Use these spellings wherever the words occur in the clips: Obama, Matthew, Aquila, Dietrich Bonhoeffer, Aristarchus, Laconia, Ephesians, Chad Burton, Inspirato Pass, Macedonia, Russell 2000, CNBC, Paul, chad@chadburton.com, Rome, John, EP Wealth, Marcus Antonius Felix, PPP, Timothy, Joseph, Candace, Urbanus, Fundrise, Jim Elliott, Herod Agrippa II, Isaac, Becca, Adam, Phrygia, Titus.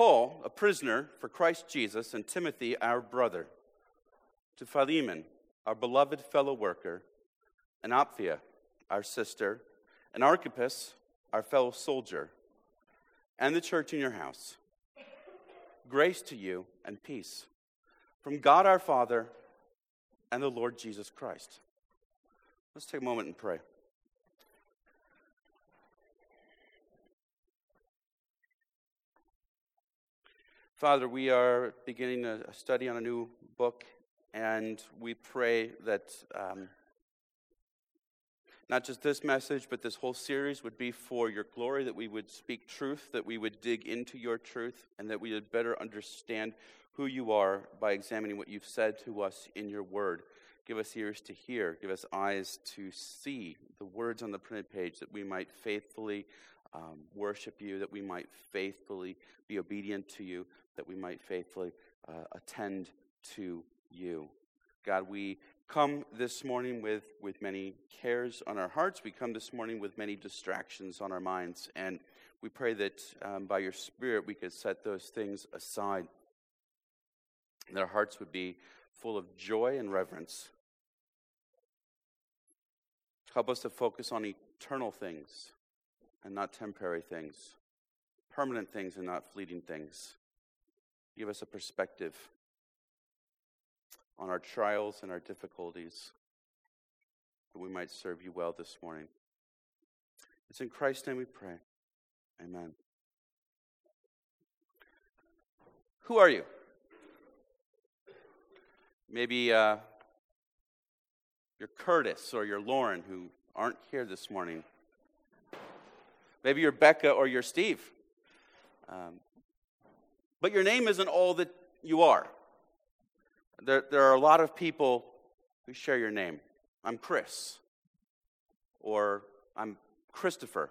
Paul, a prisoner for Christ Jesus, and Timothy, our brother, to Philemon, our beloved fellow worker, and Apphia, our sister, and Archippus, our fellow soldier, and the church in your house. Grace to you and peace from God our Father and the Lord Jesus Christ. Let's take a moment and pray. Father, we are beginning a study on a new book, and we pray that not just this message, but this whole series would be for your glory, that we would speak truth, that we would dig into your truth, and that we would better understand who you are by examining what you've said to us in your word. Give us ears to hear, give us eyes to see the words on the printed page, that we might faithfully worship you, that we might faithfully be obedient to you, that we might faithfully attend to you. God, we come this morning with many cares on our hearts. We come this morning with many distractions on our minds, and we pray that by your Spirit we could set those things aside, and that our hearts would be full of joy and reverence. Help us to focus on eternal things and not temporary things, permanent things and not fleeting things. Give us a perspective on our trials and our difficulties, that we might serve you well this morning. It's in Christ's name we pray. Amen. Who are you? Maybe you're Curtis or you're Lauren, who aren't here this morning. Maybe you're Becca or you're Steve. But your name isn't all that you are. There are a lot of people who share your name. I'm Chris, or I'm Christopher.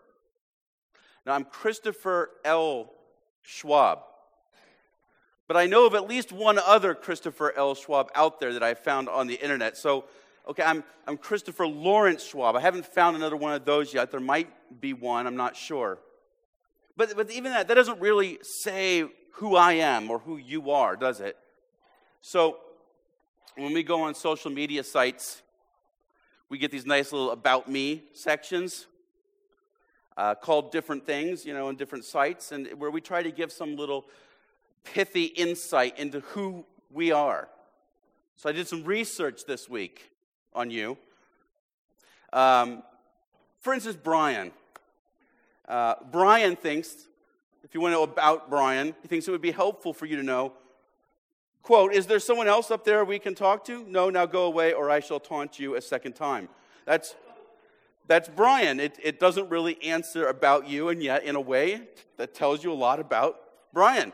Now, I'm Christopher L. Schwab, but I know of at least one other Christopher L. Schwab out there that I found on the internet. So, okay, I'm Christopher Lawrence Schwab. I haven't found another one of those yet. There might be one, I'm not sure. But even that doesn't really say who I am or who you are, does it? So, when we go on social media sites, we get these nice little about me sections called different things, you know, on different sites, and where we try to give some little pithy insight into who we are. So I did some research this week on you. For instance, Brian. Brian thinks, if you want to know about Brian, he thinks it would be helpful for you to know, quote, "Is there someone else up there we can talk to? No, now go away or I shall taunt you a second time." That's Brian. It doesn't really answer about you, and yet, in a way, that tells you a lot about Brian.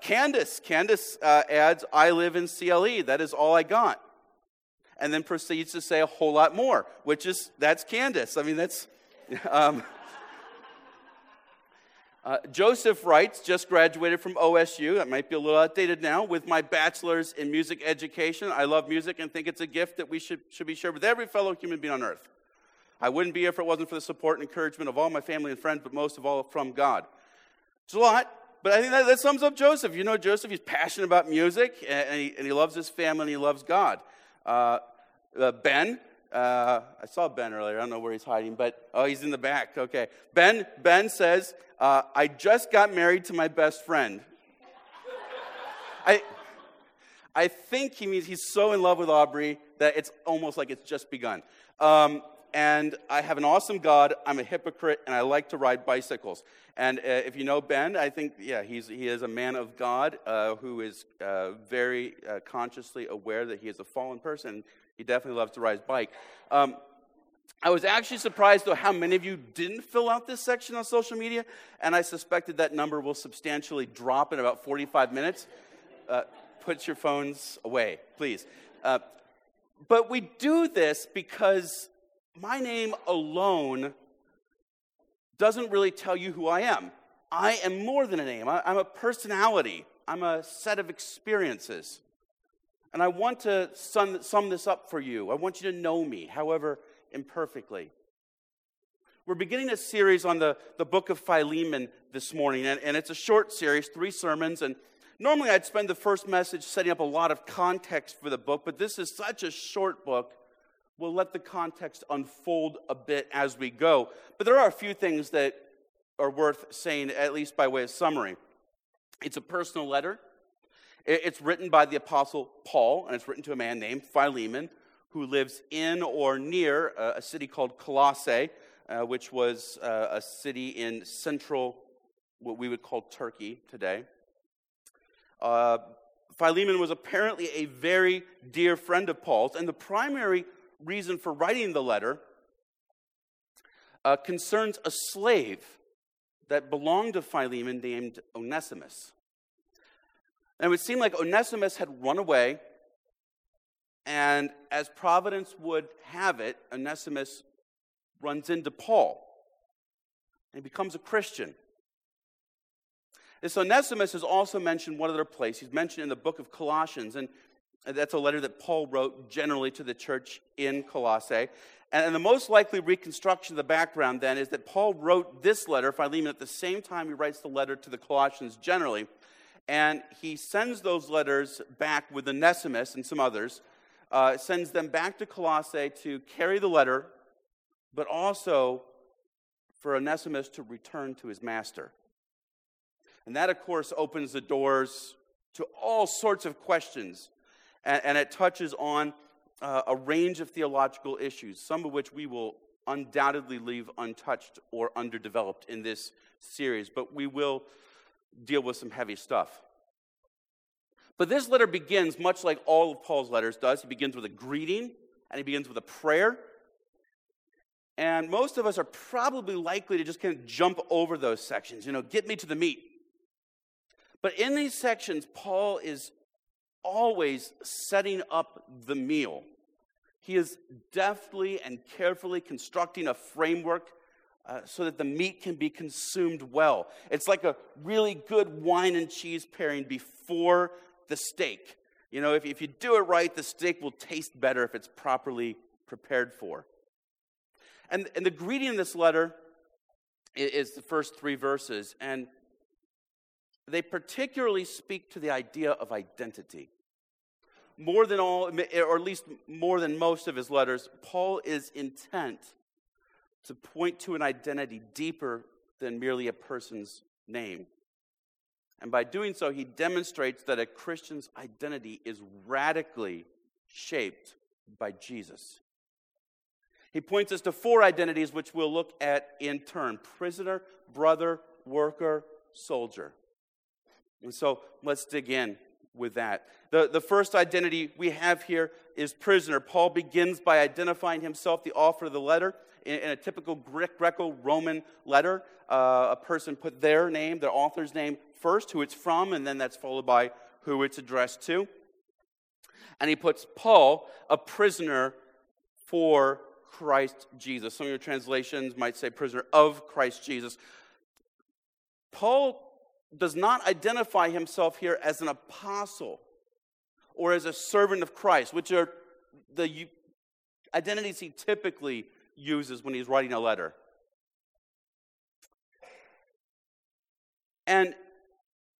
Candace adds, "I live in CLE. That is all I got." And then proceeds to say a whole lot more, which is, that's Candace. I mean, that's... Joseph writes, "Just graduated from OSU," that might be a little outdated now, "with my bachelor's in music education. I love music and think it's a gift that we should be shared with every fellow human being on earth. I wouldn't be here if it wasn't for the support and encouragement of all my family and friends, but most of all from God." It's a lot, but I think that sums up Joseph. You know Joseph, he's passionate about music, and he loves his family, and he loves God. Ben. I saw Ben earlier. I don't know where he's hiding, but he's in the back. Okay. Ben says, "I just got married to my best friend." I think he means he's so in love with Aubrey that it's almost like it's just begun. "And I have an awesome God. I'm a hypocrite, and I like to ride bicycles." And if you know Ben, I think, yeah, he is a man of God who is very consciously aware that he is a fallen person. He definitely loves to ride his bike. I was actually surprised, though, how many of you didn't fill out this section on social media, and I suspected that number will substantially drop in about 45 minutes. Put your phones away, please. But we do this because my name alone doesn't really tell you who I am. I am more than a name. I'm a personality. I'm a set of experiences. And I want to sum this up for you. I want you to know me, however imperfectly. We're beginning a series on the book of Philemon this morning, and it's a short series, 3 sermons, and normally I'd spend the first message setting up a lot of context for the book, but this is such a short book, we'll let the context unfold a bit as we go. But there are a few things that are worth saying, at least by way of summary. It's a personal letter. It's written by the Apostle Paul, and it's written to a man named Philemon, who lives in or near a city called Colossae, which was a city in central, what we would call Turkey today. Philemon was apparently a very dear friend of Paul's, and the primary reason for writing the letter concerns a slave that belonged to Philemon named Onesimus. And it would seem like Onesimus had run away, and as Providence would have it, Onesimus runs into Paul and becomes a Christian. This Onesimus is also mentioned one other place. He's mentioned in the book of Colossians, and that's a letter that Paul wrote generally to the church in Colossae. And the most likely reconstruction of the background then is that Paul wrote this letter, Philemon, at the same time he writes the letter to the Colossians generally, and he sends those letters back with Onesimus and some others, sends them back to Colossae to carry the letter, but also for Onesimus to return to his master. And that, of course, opens the doors to all sorts of questions, and it touches on a range of theological issues, some of which we will undoubtedly leave untouched or underdeveloped in this series, but we will deal with some heavy stuff. But this letter begins, much like all of Paul's letters does, he begins with a greeting, and he begins with a prayer. And most of us are probably likely to just kind of jump over those sections, get me to the meat. But in these sections, Paul is always setting up the meal. He is deftly and carefully constructing a framework so that the meat can be consumed well. It's like a really good wine and cheese pairing before the steak. If you do it right, the steak will taste better if it's properly prepared for. And the greeting in this letter is the first 3 verses, and they particularly speak to the idea of identity. More than all, or at least more than most of his letters, Paul is intent to point to an identity deeper than merely a person's name. And by doing so, he demonstrates that a Christian's identity is radically shaped by Jesus. He points us to 4 identities, which we'll look at in turn: prisoner, brother, worker, soldier. And so let's dig in with that. The first identity we have here is prisoner. Paul begins by identifying himself, the author of the letter, in a typical Greco-Roman letter. A person put their name, their author's name first, who it's from, and then that's followed by who it's addressed to. And he puts Paul, a prisoner for Christ Jesus. Some of your translations might say prisoner of Christ Jesus. Paul does not identify himself here as an apostle or as a servant of Christ, which are the identities he typically uses when he's writing a letter. And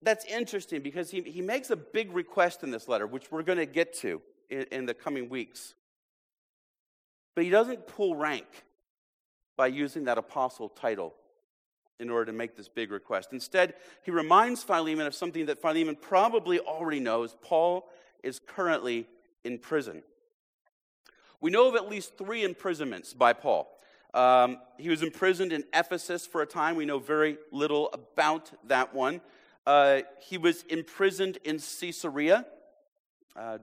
that's interesting because he makes a big request in this letter, which we're going to get to in the coming weeks. But he doesn't pull rank by using that apostle title in order to make this big request. Instead, he reminds Philemon of something that Philemon probably already knows. Paul is currently in prison. We know of at least 3 imprisonments by Paul. He was imprisoned in Ephesus for a time. We know very little about that one. He was imprisoned in Caesarea,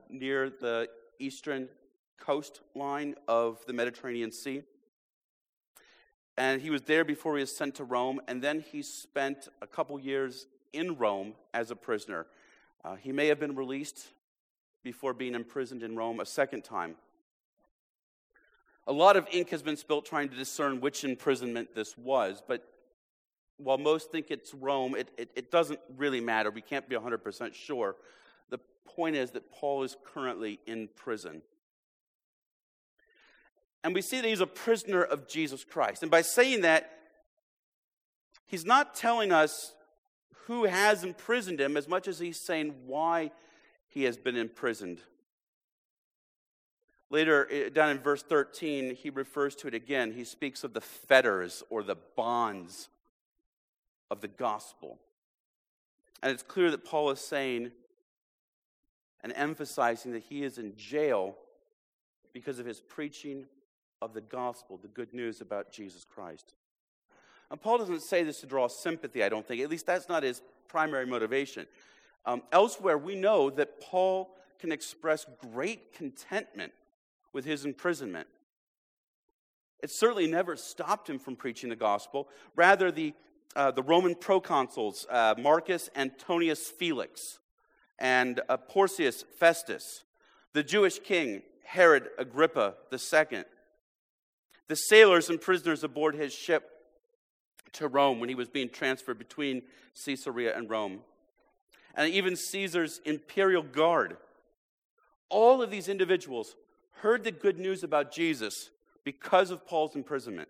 near the eastern coastline of the Mediterranean Sea. And he was there before he was sent to Rome, and then he spent a couple years in Rome as a prisoner. He may have been released before being imprisoned in Rome a second time. A lot of ink has been spilt trying to discern which imprisonment this was, but while most think it's Rome, it doesn't really matter. We can't be 100% sure. The point is that Paul is currently in prison. and we see that he's a prisoner of Jesus Christ. And by saying that, he's not telling us who has imprisoned him as much as he's saying why he has been imprisoned. Later, down in verse 13, he refers to it again. He speaks of the fetters or the bonds of the gospel. And it's clear that Paul is saying and emphasizing that he is in jail because of his preaching of the gospel, the good news about Jesus Christ. And Paul doesn't say this to draw sympathy, I don't think. At least that's not his primary motivation. Elsewhere, we know that Paul can express great contentment with his imprisonment. It certainly never stopped him from preaching the gospel. Rather, the Roman proconsuls, Marcus Antonius Felix and Porcius Festus, the Jewish king, Herod Agrippa II, the sailors and prisoners aboard his ship to Rome when he was being transferred between Caesarea and Rome, and even Caesar's imperial guard. All of these individuals heard the good news about Jesus because of Paul's imprisonment.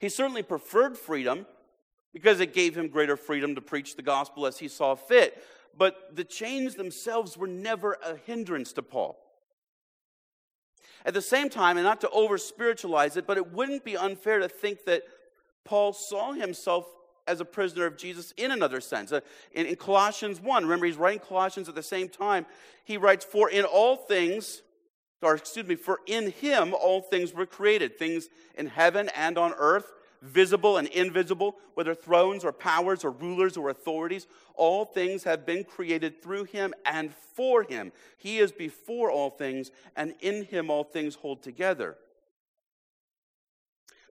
He certainly preferred freedom because it gave him greater freedom to preach the gospel as he saw fit, but the chains themselves were never a hindrance to Paul. At the same time, and not to over-spiritualize it, but it wouldn't be unfair to think that Paul saw himself as a prisoner of Jesus in another sense. In Colossians 1, remember he's writing Colossians at the same time. He writes, for in him all things were created, things in heaven and on earth, visible and invisible, whether thrones or powers or rulers or authorities, all things have been created through him and for him. He is before all things, and in him all things hold together.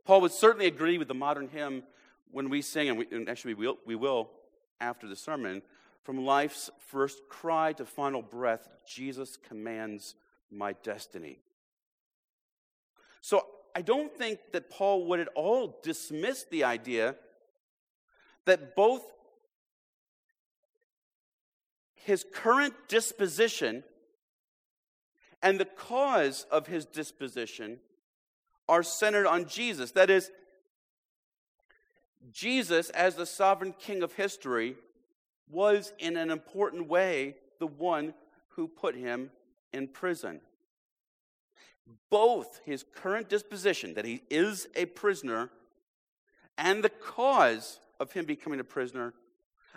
Paul would certainly agree with the modern hymn when we sing, and we will after the sermon, from life's first cry to final breath, Jesus commands my destiny. So I don't think that Paul would at all dismiss the idea that both his current disposition and the cause of his disposition are centered on Jesus. That is, Jesus, as the sovereign king of history, was in an important way the one who put him in prison. Both his current disposition, that he is a prisoner, and the cause of him becoming a prisoner,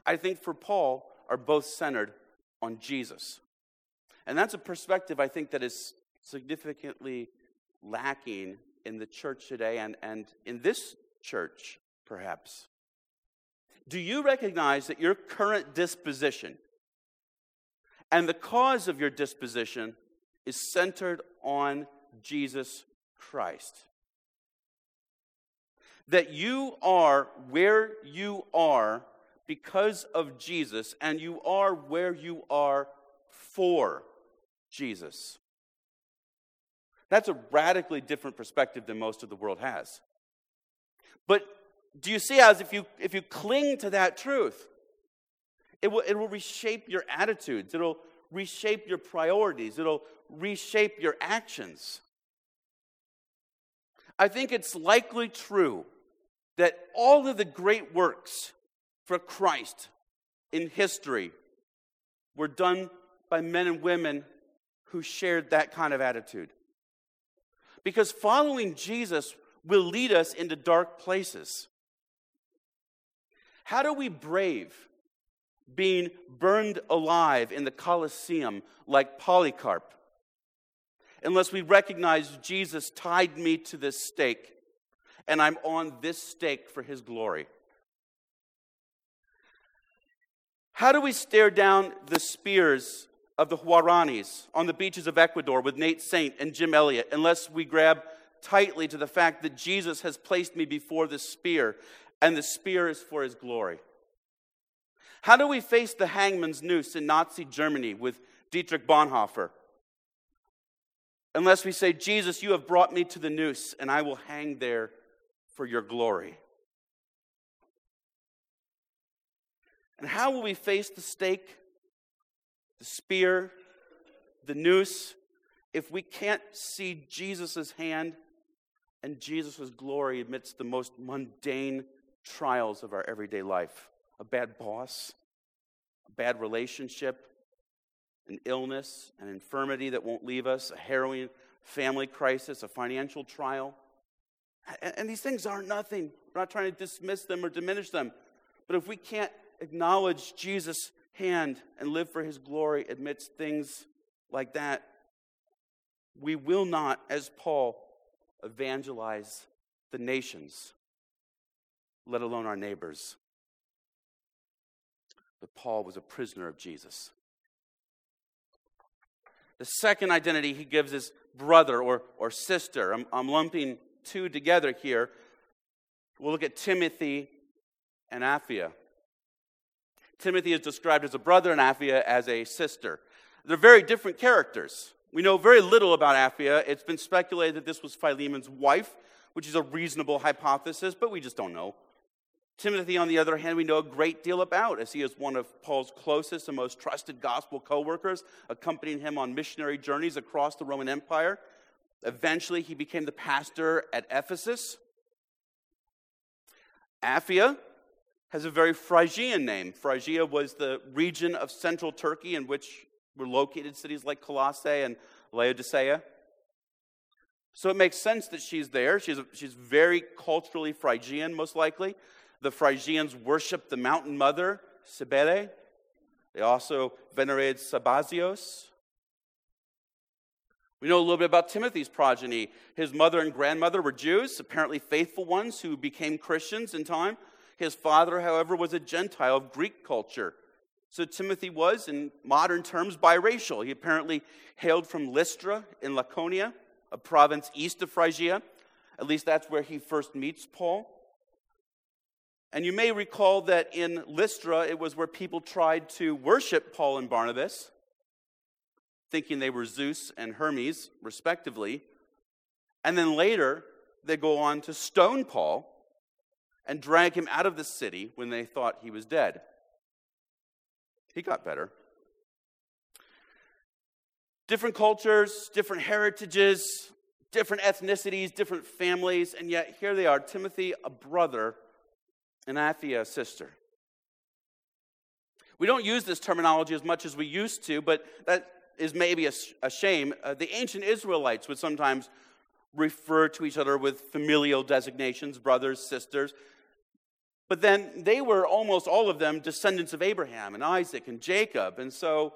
I think for Paul, are both centered on Jesus. And that's a perspective I think that is significantly lacking in the church today and in this church, perhaps. Do you recognize that your current disposition and the cause of your disposition is centered on Jesus Christ? That you are where you are because of Jesus, and you are where you are for Jesus. That's a radically different perspective than most of the world has. But do you see how if you cling to that truth, it will reshape your attitudes, it'll reshape your priorities, it'll reshape your actions. I think it's likely true that all of the great works for Christ in history were done by men and women who shared that kind of attitude. Because following Jesus will lead us into dark places. How do we brave being burned alive in the Colosseum like Polycarp, unless we recognize Jesus tied me to this stake, and I'm on this stake for his glory? How do we stare down the spears of the Huaranis on the beaches of Ecuador with Nate Saint and Jim Elliott, unless we grab tightly to the fact that Jesus has placed me before this spear, and the spear is for his glory? How do we face the hangman's noose in Nazi Germany with Dietrich Bonhoeffer, unless we say, Jesus, you have brought me to the noose, and I will hang there for your glory? And how will we face the stake, the spear, the noose, if we can't see Jesus' hand and Jesus' glory amidst the most mundane trials of our everyday life, a bad boss, a bad relationship, an illness, an infirmity that won't leave us, a harrowing family crisis, a financial trial. And these things are nothing. We're not trying to dismiss them or diminish them. But if we can't acknowledge Jesus' hand and live for his glory amidst things like that, we will not, as Paul, evangelize the nations, let alone our neighbors. But Paul was a prisoner of Jesus. The second identity he gives is brother or sister. I'm lumping two together here. We'll look at Timothy and Apphia. Timothy is described as a brother and Apphia as a sister. They're very different characters. We know very little about Apphia. It's been speculated that this was Philemon's wife, which is a reasonable hypothesis, but we just don't know. Timothy, on the other hand, we know a great deal about, as he is one of Paul's closest and most trusted gospel co-workers, accompanying him on missionary journeys across the Roman Empire. Eventually, he became the pastor at Ephesus. Apphia has a very Phrygian name. Phrygia was the region of central Turkey in which were located cities like Colossae and Laodicea. So it makes sense that she's there. She's very culturally Phrygian, most likely. The Phrygians worship the mountain mother, Cybele. They also venerated Sabazios. We know a little bit about Timothy's progeny. His mother and grandmother were Jews, apparently faithful ones who became Christians in time. His father, however, was a Gentile of Greek culture. So Timothy was, in modern terms, biracial. He apparently hailed from Lystra in Laconia, a province east of Phrygia. At least that's where he first meets Paul. And you may recall that in Lystra, it was where people tried to worship Paul and Barnabas, thinking they were Zeus and Hermes, respectively. And then later, they go on to stone Paul and drag him out of the city when they thought he was dead. He got better. Different cultures, different heritages, different ethnicities, different families, and yet here they are, Timothy, a brother, and Apphia, a sister. We don't use this terminology as much as we used to, but that is maybe a shame. The ancient Israelites would sometimes refer to each other with familial designations, brothers, sisters. But then they were, almost all of them, descendants of Abraham and Isaac and Jacob. And so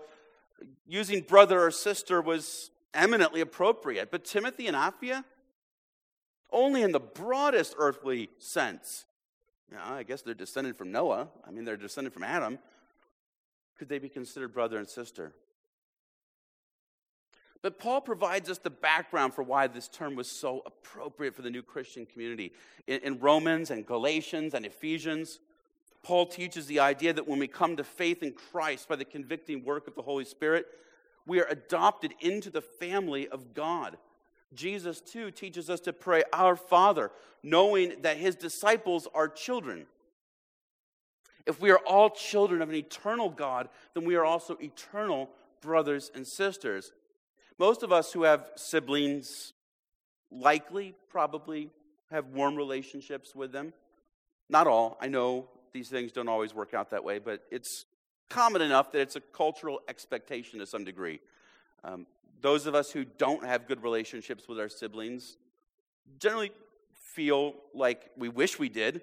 using brother or sister was eminently appropriate. But Timothy and Apphia? Only in the broadest earthly sense. No, I guess they're descended from Noah. I mean, they're descended from Adam. Could they be considered brother and sister? But Paul provides us the background for why this term was so appropriate for the new Christian community. In Romans and Galatians and Ephesians, Paul teaches the idea that when we come to faith in Christ by the convicting work of the Holy Spirit, we are adopted into the family of God. Jesus, too, teaches us to pray, Our Father, knowing that his disciples are children. If we are all children of an eternal God, then we are also eternal brothers and sisters. Most of us who have siblings likely, probably, have warm relationships with them. Not all. I know these things don't always work out that way, but it's common enough that it's a cultural expectation to some degree. Those of us who don't have good relationships with our siblings generally feel like we wish we did,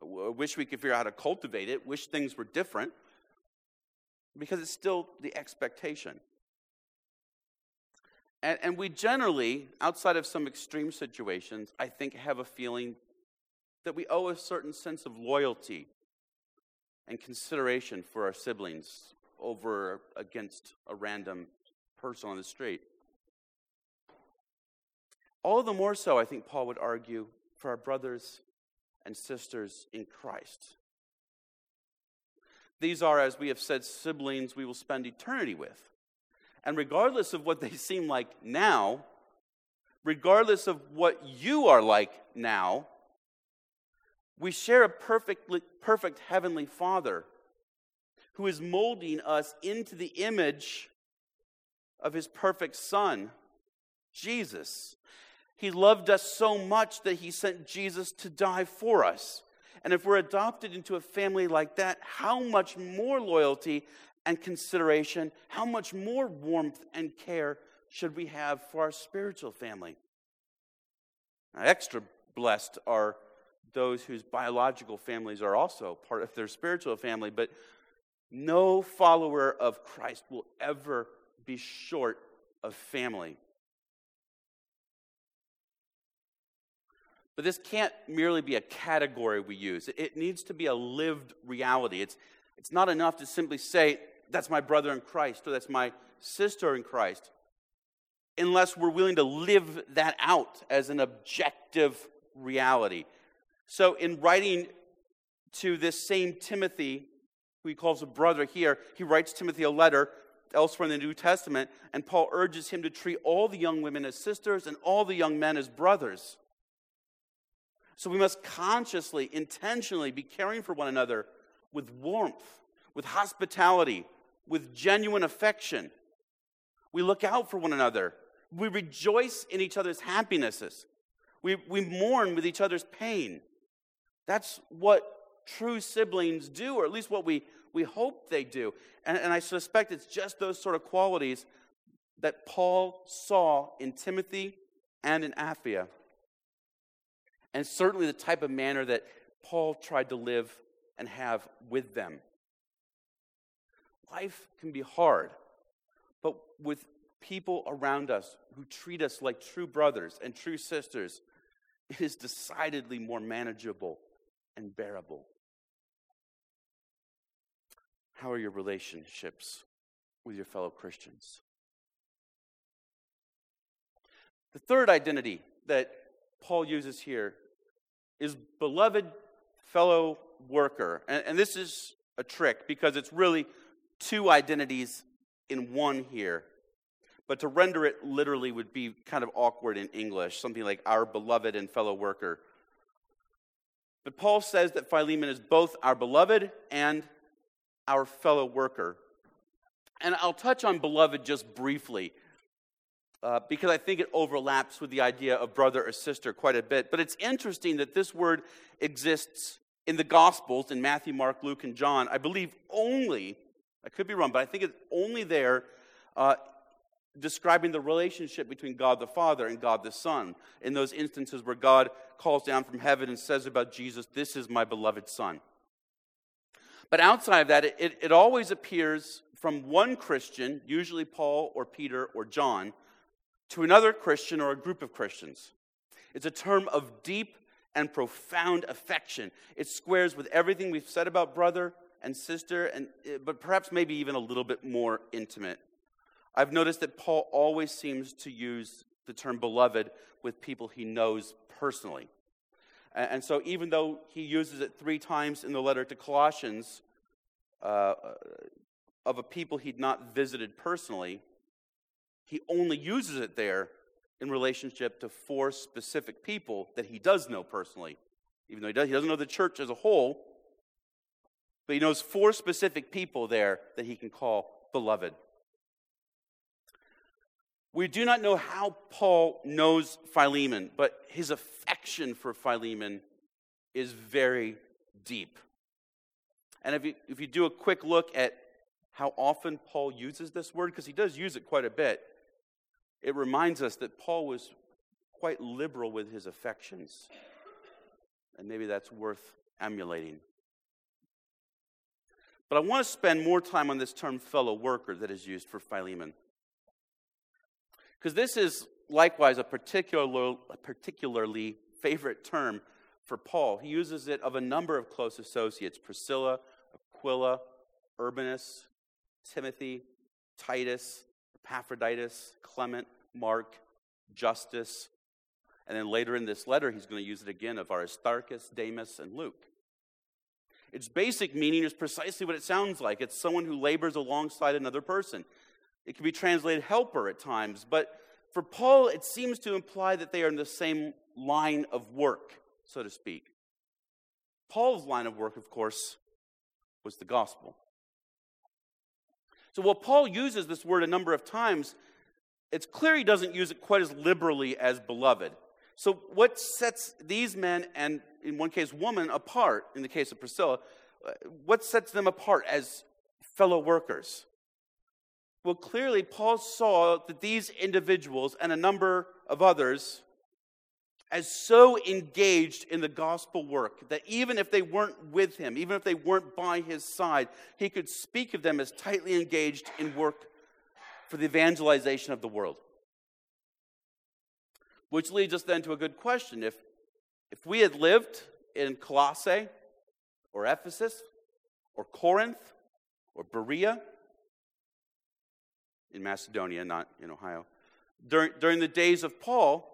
wish we could figure out how to cultivate it, wish things were different, because it's still the expectation. And we generally, outside of some extreme situations, I think have a feeling that we owe a certain sense of loyalty and consideration for our siblings over against a random person on the street. All the more so, I think Paul would argue, for our brothers and sisters in Christ. These are, as we have said, siblings we will spend eternity with. And regardless of what they seem like now, regardless of what you are like now, we share a perfect heavenly Father who is molding us into the image of his perfect Son Jesus. He loved us so much that he sent Jesus to die for us. And if we're adopted into a family like that, how much more loyalty and consideration, how much more warmth and care should we have for our spiritual family? Now, extra blessed are those whose biological families are also part of their spiritual family, but no follower of Christ will ever be short of family. But this can't merely be a category we use. It needs to be a lived reality. It's not enough to simply say, that's my brother in Christ, or that's my sister in Christ, unless we're willing to live that out as an objective reality. So in writing to this same Timothy, who he calls a brother here, he writes Timothy a letter elsewhere in the New Testament, and Paul urges him to treat all the young women as sisters and all the young men as brothers. So we must consciously, intentionally be caring for one another with warmth, with hospitality, with genuine affection. We look out for one another. We rejoice in each other's happinesses. We mourn with each other's pain. That's what true siblings do, or at least what we hope they do. And I suspect it's just those sort of qualities that Paul saw in Timothy and in Apphia. And certainly the type of manner that Paul tried to live and have with them. Life can be hard, but with people around us who treat us like true brothers and true sisters, it is decidedly more manageable and bearable. How are your relationships with your fellow Christians? The third identity that Paul uses here is beloved fellow worker. And this is a trick because it's really two identities in one here. But to render it literally would be kind of awkward in English, something like our beloved and fellow worker. But Paul says that Philemon is both our beloved and our fellow worker. And I'll touch on beloved just briefly, because I think it overlaps with the idea of brother or sister quite a bit. But it's interesting that this word exists in the Gospels, in Matthew, Mark, Luke, and John. I believe only, I could be wrong, but I think it's only there describing the relationship between God the Father and God the Son, in those instances where God calls down from heaven and says about Jesus, "This is my beloved Son." But outside of that, it always appears from one Christian, usually Paul or Peter or John, to another Christian or a group of Christians. It's a term of deep and profound affection. It squares with everything we've said about brother and sister, but perhaps maybe even a little bit more intimate. I've noticed that Paul always seems to use the term beloved with people he knows personally. And so even though he uses it three times in the letter to Colossians of a people he'd not visited personally, he only uses it there in relationship to four specific people that he does know personally. Even though he doesn't know the church as a whole, but he knows four specific people there that he can call beloved. We do not know how Paul knows Philemon, but his affection for Philemon is very deep. And if you do a quick look at how often Paul uses this word, because he does use it quite a bit, it reminds us that Paul was quite liberal with his affections. And maybe that's worth emulating. But I want to spend more time on this term fellow worker that is used for Philemon, because this is likewise a particularly favorite term for Paul. He uses it of a number of close associates: Priscilla, Aquila, Urbanus, Timothy, Titus, Epaphroditus, Clement, Mark, Justus. And then later in this letter, he's going to use it again of Aristarchus, Demas, and Luke. Its basic meaning is precisely what it sounds like. It's someone who labors alongside another person. It can be translated helper at times, but for Paul, it seems to imply that they are in the same line of work, so to speak. Paul's line of work, of course, was the gospel. So while Paul uses this word a number of times, It's clear he doesn't use it quite as liberally as beloved. So what sets these men and, in one case, woman apart, in the case of Priscilla, what sets them apart as fellow workers? Well, clearly Paul saw that these individuals and a number of others as so engaged in the gospel work that even if they weren't with him, even if they weren't by his side, he could speak of them as tightly engaged in work for the evangelization of the world. Which leads us then to a good question. If we had lived in Colossae or Ephesus or Corinth or Berea, in Macedonia, not in Ohio, during the days of Paul,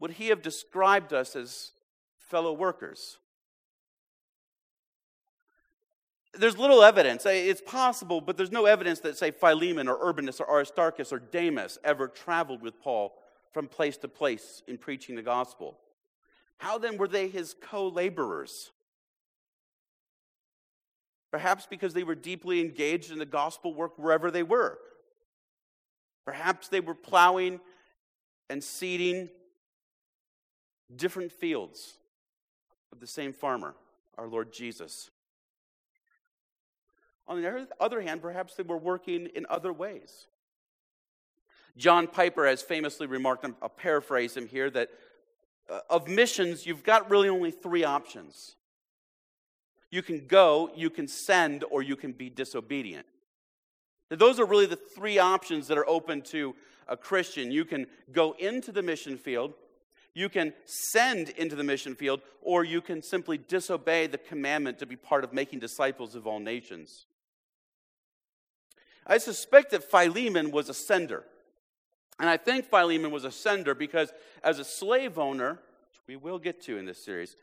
would he have described us as fellow workers? There's little evidence. It's possible, but there's no evidence that, say, Philemon or Urbanus or Aristarchus or Demas ever traveled with Paul from place to place in preaching the gospel. How then were they his co-laborers? Perhaps because they were deeply engaged in the gospel work wherever they were. Perhaps they were plowing and seeding different fields of the same farmer, our Lord Jesus. On the other hand, perhaps they were working in other ways. John Piper has famously remarked, I'll paraphrase him here, that of missions, you've got really only three options. You can go, you can send, or you can be disobedient. Those are really the three options that are open to a Christian. You can go into the mission field, you can send into the mission field, or you can simply disobey the commandment to be part of making disciples of all nations. I suspect that Philemon was a sender. And I think Philemon was a sender because as a slave owner, which we will get to in this series,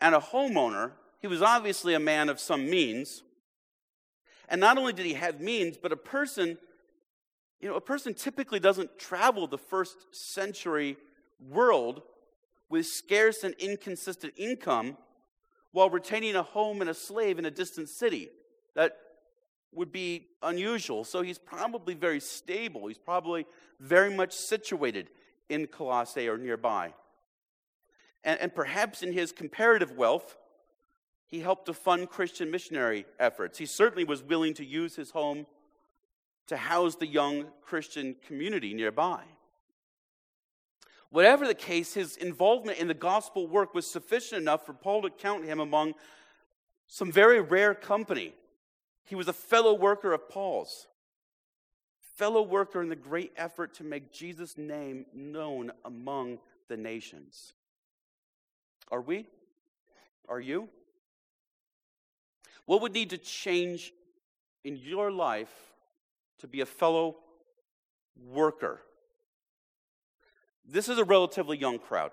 and a homeowner, he was obviously a man of some means. And not only did he have means, but a person typically doesn't travel the first century world with scarce and inconsistent income while retaining a home and a slave in a distant city. That would be unusual. So he's probably very stable. He's probably very much situated in Colossae or nearby. And perhaps in his comparative wealth, he helped to fund Christian missionary efforts. He certainly was willing to use his home to house the young Christian community nearby. Whatever the case, his involvement in the gospel work was sufficient enough for Paul to count him among some very rare company. He was a fellow worker of Paul's, fellow worker in the great effort to make Jesus' name known among the nations. Are we? Are you? What would need to change in your life to be a fellow worker? This is a relatively young crowd.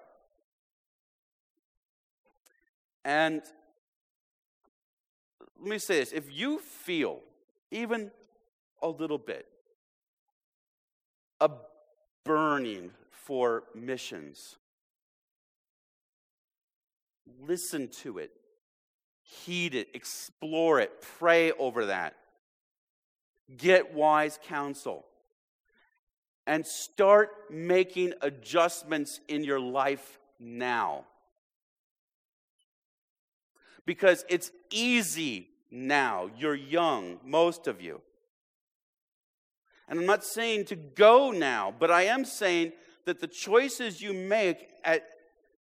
And let me say this. If you feel, even a little bit, a burning for missions, listen to it, heed it, explore it, pray over that. Get wise counsel. And start making adjustments in your life now. Because it's easy now. You're young, most of you. And I'm not saying to go now, but I am saying that the choices you make at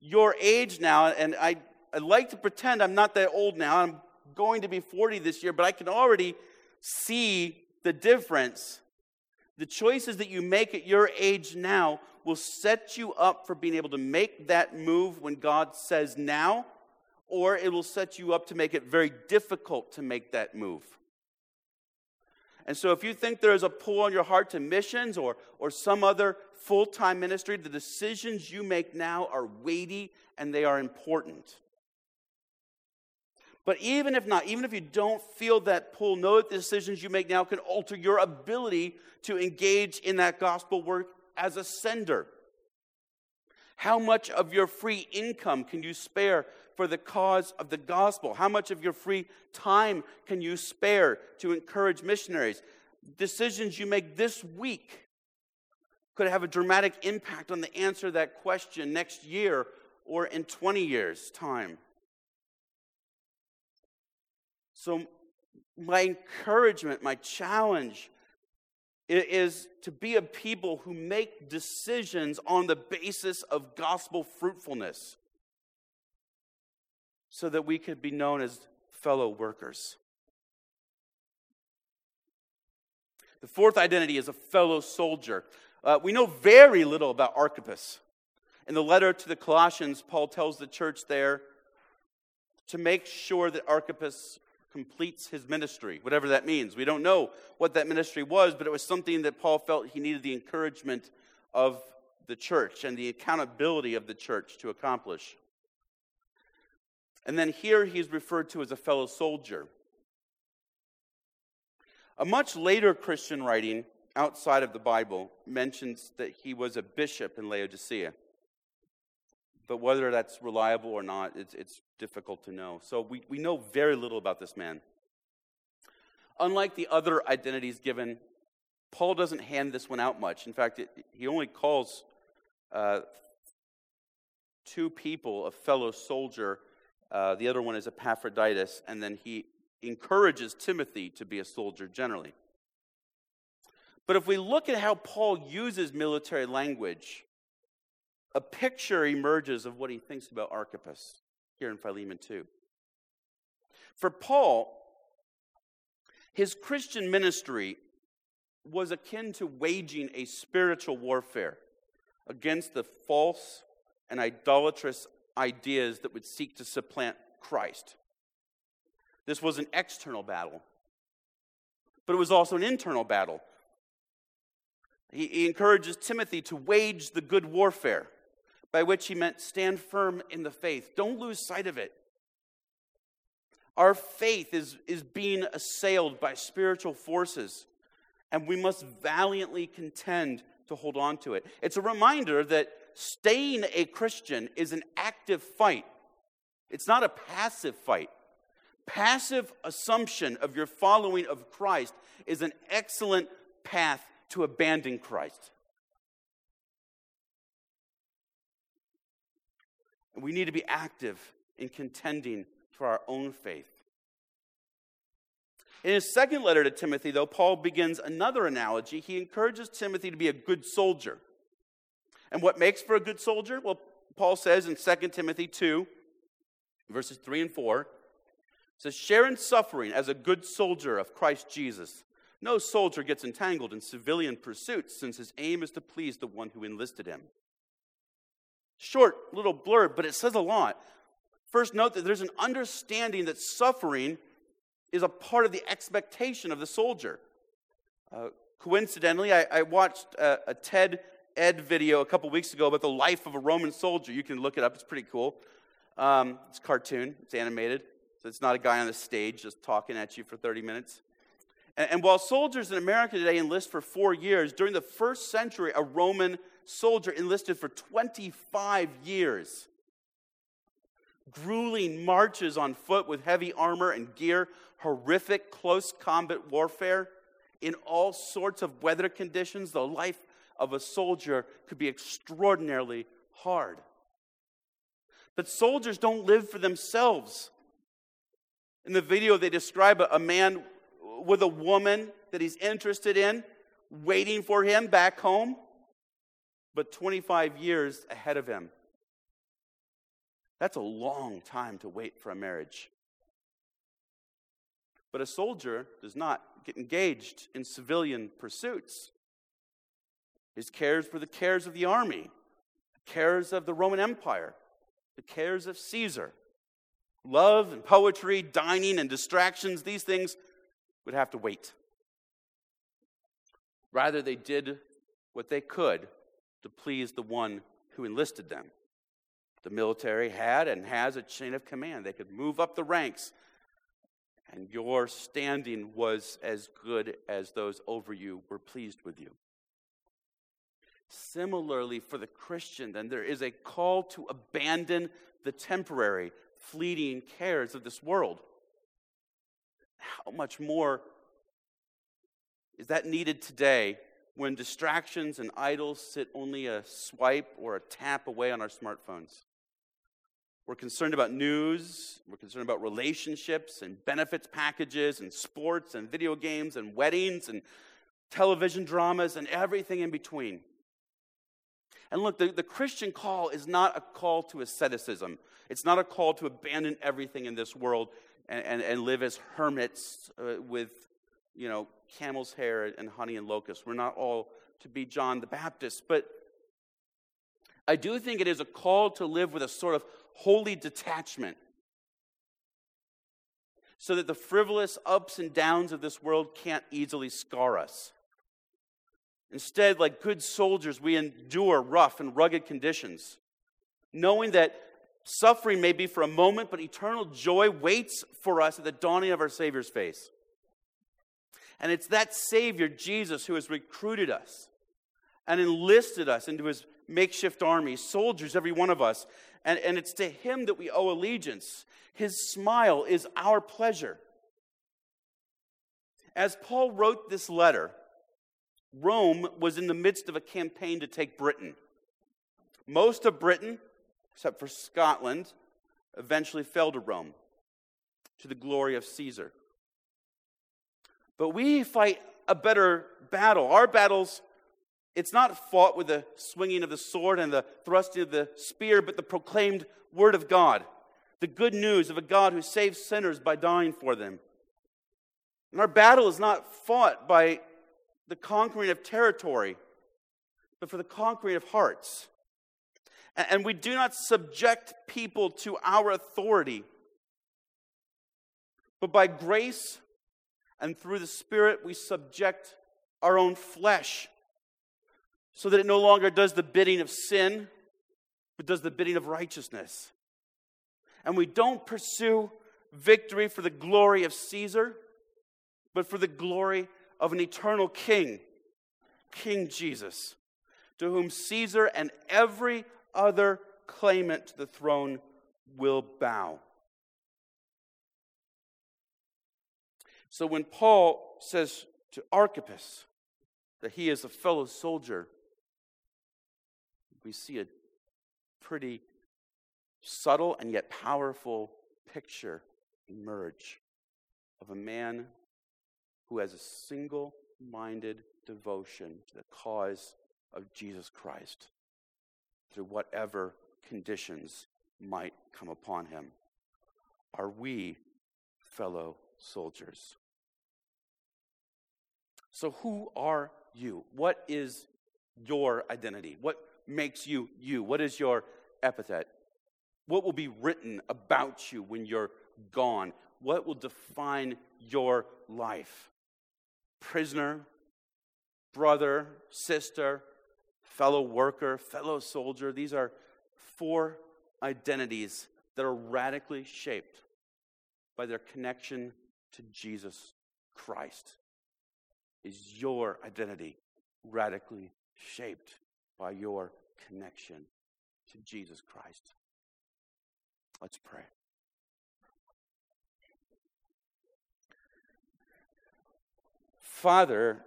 your age now, and I like to pretend I'm not that old now. I'm going to be 40 this year, but I can already see the difference. The choices that you make at your age now will set you up for being able to make that move when God says now, or it will set you up to make it very difficult to make that move. And so if you think there is a pull on your heart to missions or some other full-time ministry, the decisions you make now are weighty and they are important. But even if not, even if you don't feel that pull, know that the decisions you make now can alter your ability to engage in that gospel work as a sender. How much of your free income can you spare for the cause of the gospel? How much of your free time can you spare to encourage missionaries? decisions you make this week could have a dramatic impact on the answer to that question next year or in 20 years' time. So my encouragement, my challenge is to be a people who make decisions on the basis of gospel fruitfulness so that we could be known as fellow workers. The fourth identity is a fellow soldier. We know very little about Archippus. In the letter to the Colossians, Paul tells the church there to make sure that Archippus completes his ministry, whatever that means. We don't know what that ministry was, but it was something that Paul felt he needed the encouragement of the church and the accountability of the church to accomplish. And then here he is referred to as a fellow soldier. A much later Christian writing outside of the Bible mentions that he was a bishop in Laodicea. But whether that's reliable or not, it's difficult to know. So we know very little about this man. Unlike the other identities given, Paul doesn't hand this one out much. In fact, he only calls two people a fellow soldier. The other one is Epaphroditus, and then he encourages Timothy to be a soldier generally. But if we look at how Paul uses military language, a picture emerges of what he thinks about Archippus here in Philemon 2. For Paul, his Christian ministry was akin to waging a spiritual warfare against the false and idolatrous ideas that would seek to supplant Christ. This was an external battle, but it was also an internal battle. He encourages Timothy to wage the good warfare, by which he meant stand firm in the faith. Don't lose sight of it. Our faith is being assailed by spiritual forces, and we must valiantly contend to hold on to it. It's a reminder that staying a Christian is an active fight. It's not a passive fight. Passive assumption of your following of Christ is an excellent path to abandon Christ. We need to be active in contending for our own faith. In his second letter to Timothy, though, Paul begins another analogy. He encourages Timothy to be a good soldier. And what makes for a good soldier? Well, Paul says in 2 Timothy 2, verses 3 and 4, it says, share in suffering as a good soldier of Christ Jesus. No soldier gets entangled in civilian pursuits, since his aim is to please the one who enlisted him. Short little blurb, but it says a lot. First, note that there's an understanding that suffering is a part of the expectation of the soldier. Coincidentally, I watched a TED Ed video a couple weeks ago about the life of a Roman soldier. You can look it up. It's pretty cool. It's a cartoon. It's animated. So it's not a guy on the stage just talking at you for 30 minutes. And while soldiers in America today enlist for 4 years, during the first century, a Roman soldier enlisted for 25 years. Grueling marches on foot with heavy armor and gear, horrific close combat warfare. In all sorts of weather conditions, the life of a soldier could be extraordinarily hard. But soldiers don't live for themselves. In the video, they describe a man with a woman that he's interested in, waiting for him back home, but 25 years ahead of him. That's a long time to wait for a marriage. But a soldier does not get engaged in civilian pursuits. His cares were the cares of the army, the cares of the Roman Empire, the cares of Caesar. Love and poetry, dining and distractions, these things would have to wait. Rather, they did what they could to please the one who enlisted them. The military had and has a chain of command. They could move up the ranks, and your standing was as good as those over you were pleased with you. Similarly, for the Christian, then, there is a call to abandon the temporary, fleeting cares of this world. How much more Is that needed today when distractions and idols sit only a swipe or a tap away on our smartphones? We're concerned about news, we're concerned about relationships and benefits packages and sports and video games and weddings and television dramas and everything in between. And look, the Christian call is not a call to asceticism. It's not a call to abandon everything in this world and live as hermits with, camel's hair and honey and locusts. We're not all to be John the Baptist, but I do think it is a call to live with a sort of holy detachment so that the frivolous ups and downs of this world can't easily scar us. Instead, like good soldiers, we endure rough and rugged conditions, knowing that suffering may be for a moment, but eternal joy waits for us at the dawning of our Savior's face. And it's that Savior, Jesus, who has recruited us and enlisted us into his makeshift army, soldiers, every one of us. And it's to him that we owe allegiance. His smile is our pleasure. As Paul wrote this letter, Rome was in the midst of a campaign to take Britain. Most of Britain, except for Scotland, eventually fell to Rome, to the glory of Caesar. But we fight a better battle. Our battles, it's not fought with the swinging of the sword and the thrusting of the spear, but the proclaimed word of God, the good news of a God who saves sinners by dying for them. And our battle is not fought by the conquering of territory, but for the conquering of hearts. And we do not subject people to our authority, but by grace and through the Spirit, we subject our own flesh so that it no longer does the bidding of sin, but does the bidding of righteousness. And we don't pursue victory for the glory of Caesar, but for the glory of an eternal King, King Jesus, to whom Caesar and every other claimant to the throne will bow. So when Paul says to Archippus that he is a fellow soldier, we see a pretty subtle and yet powerful picture emerge of a man who has a single-minded devotion to the cause of Jesus Christ through whatever conditions might come upon him. Are we fellow soldiers? So who are you? What is your identity? What makes you you? What is your epithet? What will be written about you when you're gone? What will define your life? Prisoner, brother, sister, fellow worker, fellow soldier. These are four identities that are radically shaped by their connection to Jesus Christ. Is your identity radically shaped by your connection to Jesus Christ? Let's pray. Father,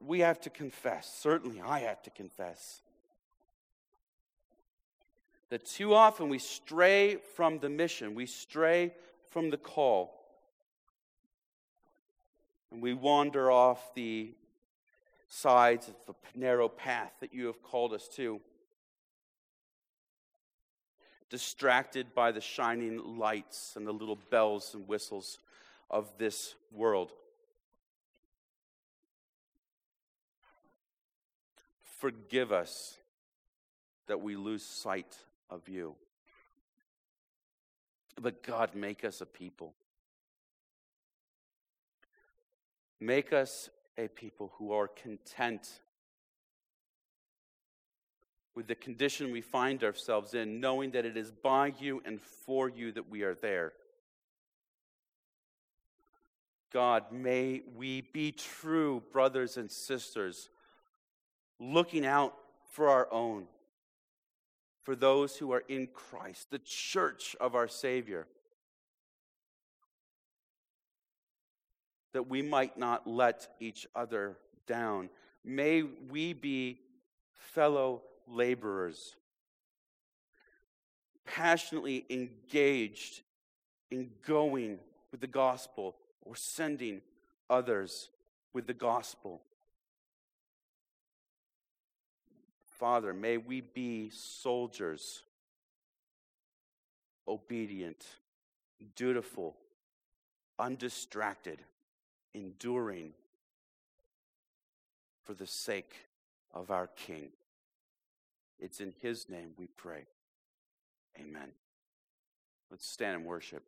we have to confess, certainly I have to confess, that too often we stray from the mission, we stray from the call, and we wander off the sides of the narrow path that you have called us to, distracted by the shining lights and the little bells and whistles of this world. Forgive us that we lose sight of you. But God, make us a people. Make us a people who are content with the condition we find ourselves in, knowing that it is by you and for you that we are there. God, may we be true brothers and sisters, looking out for our own, for those who are in Christ, the church of our Savior. that we might not let each other down. May we be fellow laborers, passionately engaged in going with the gospel or sending others with the gospel. Father, may we be soldiers, obedient, dutiful, undistracted, enduring for the sake of our King. It's in His name we pray. Amen. Let's stand and worship.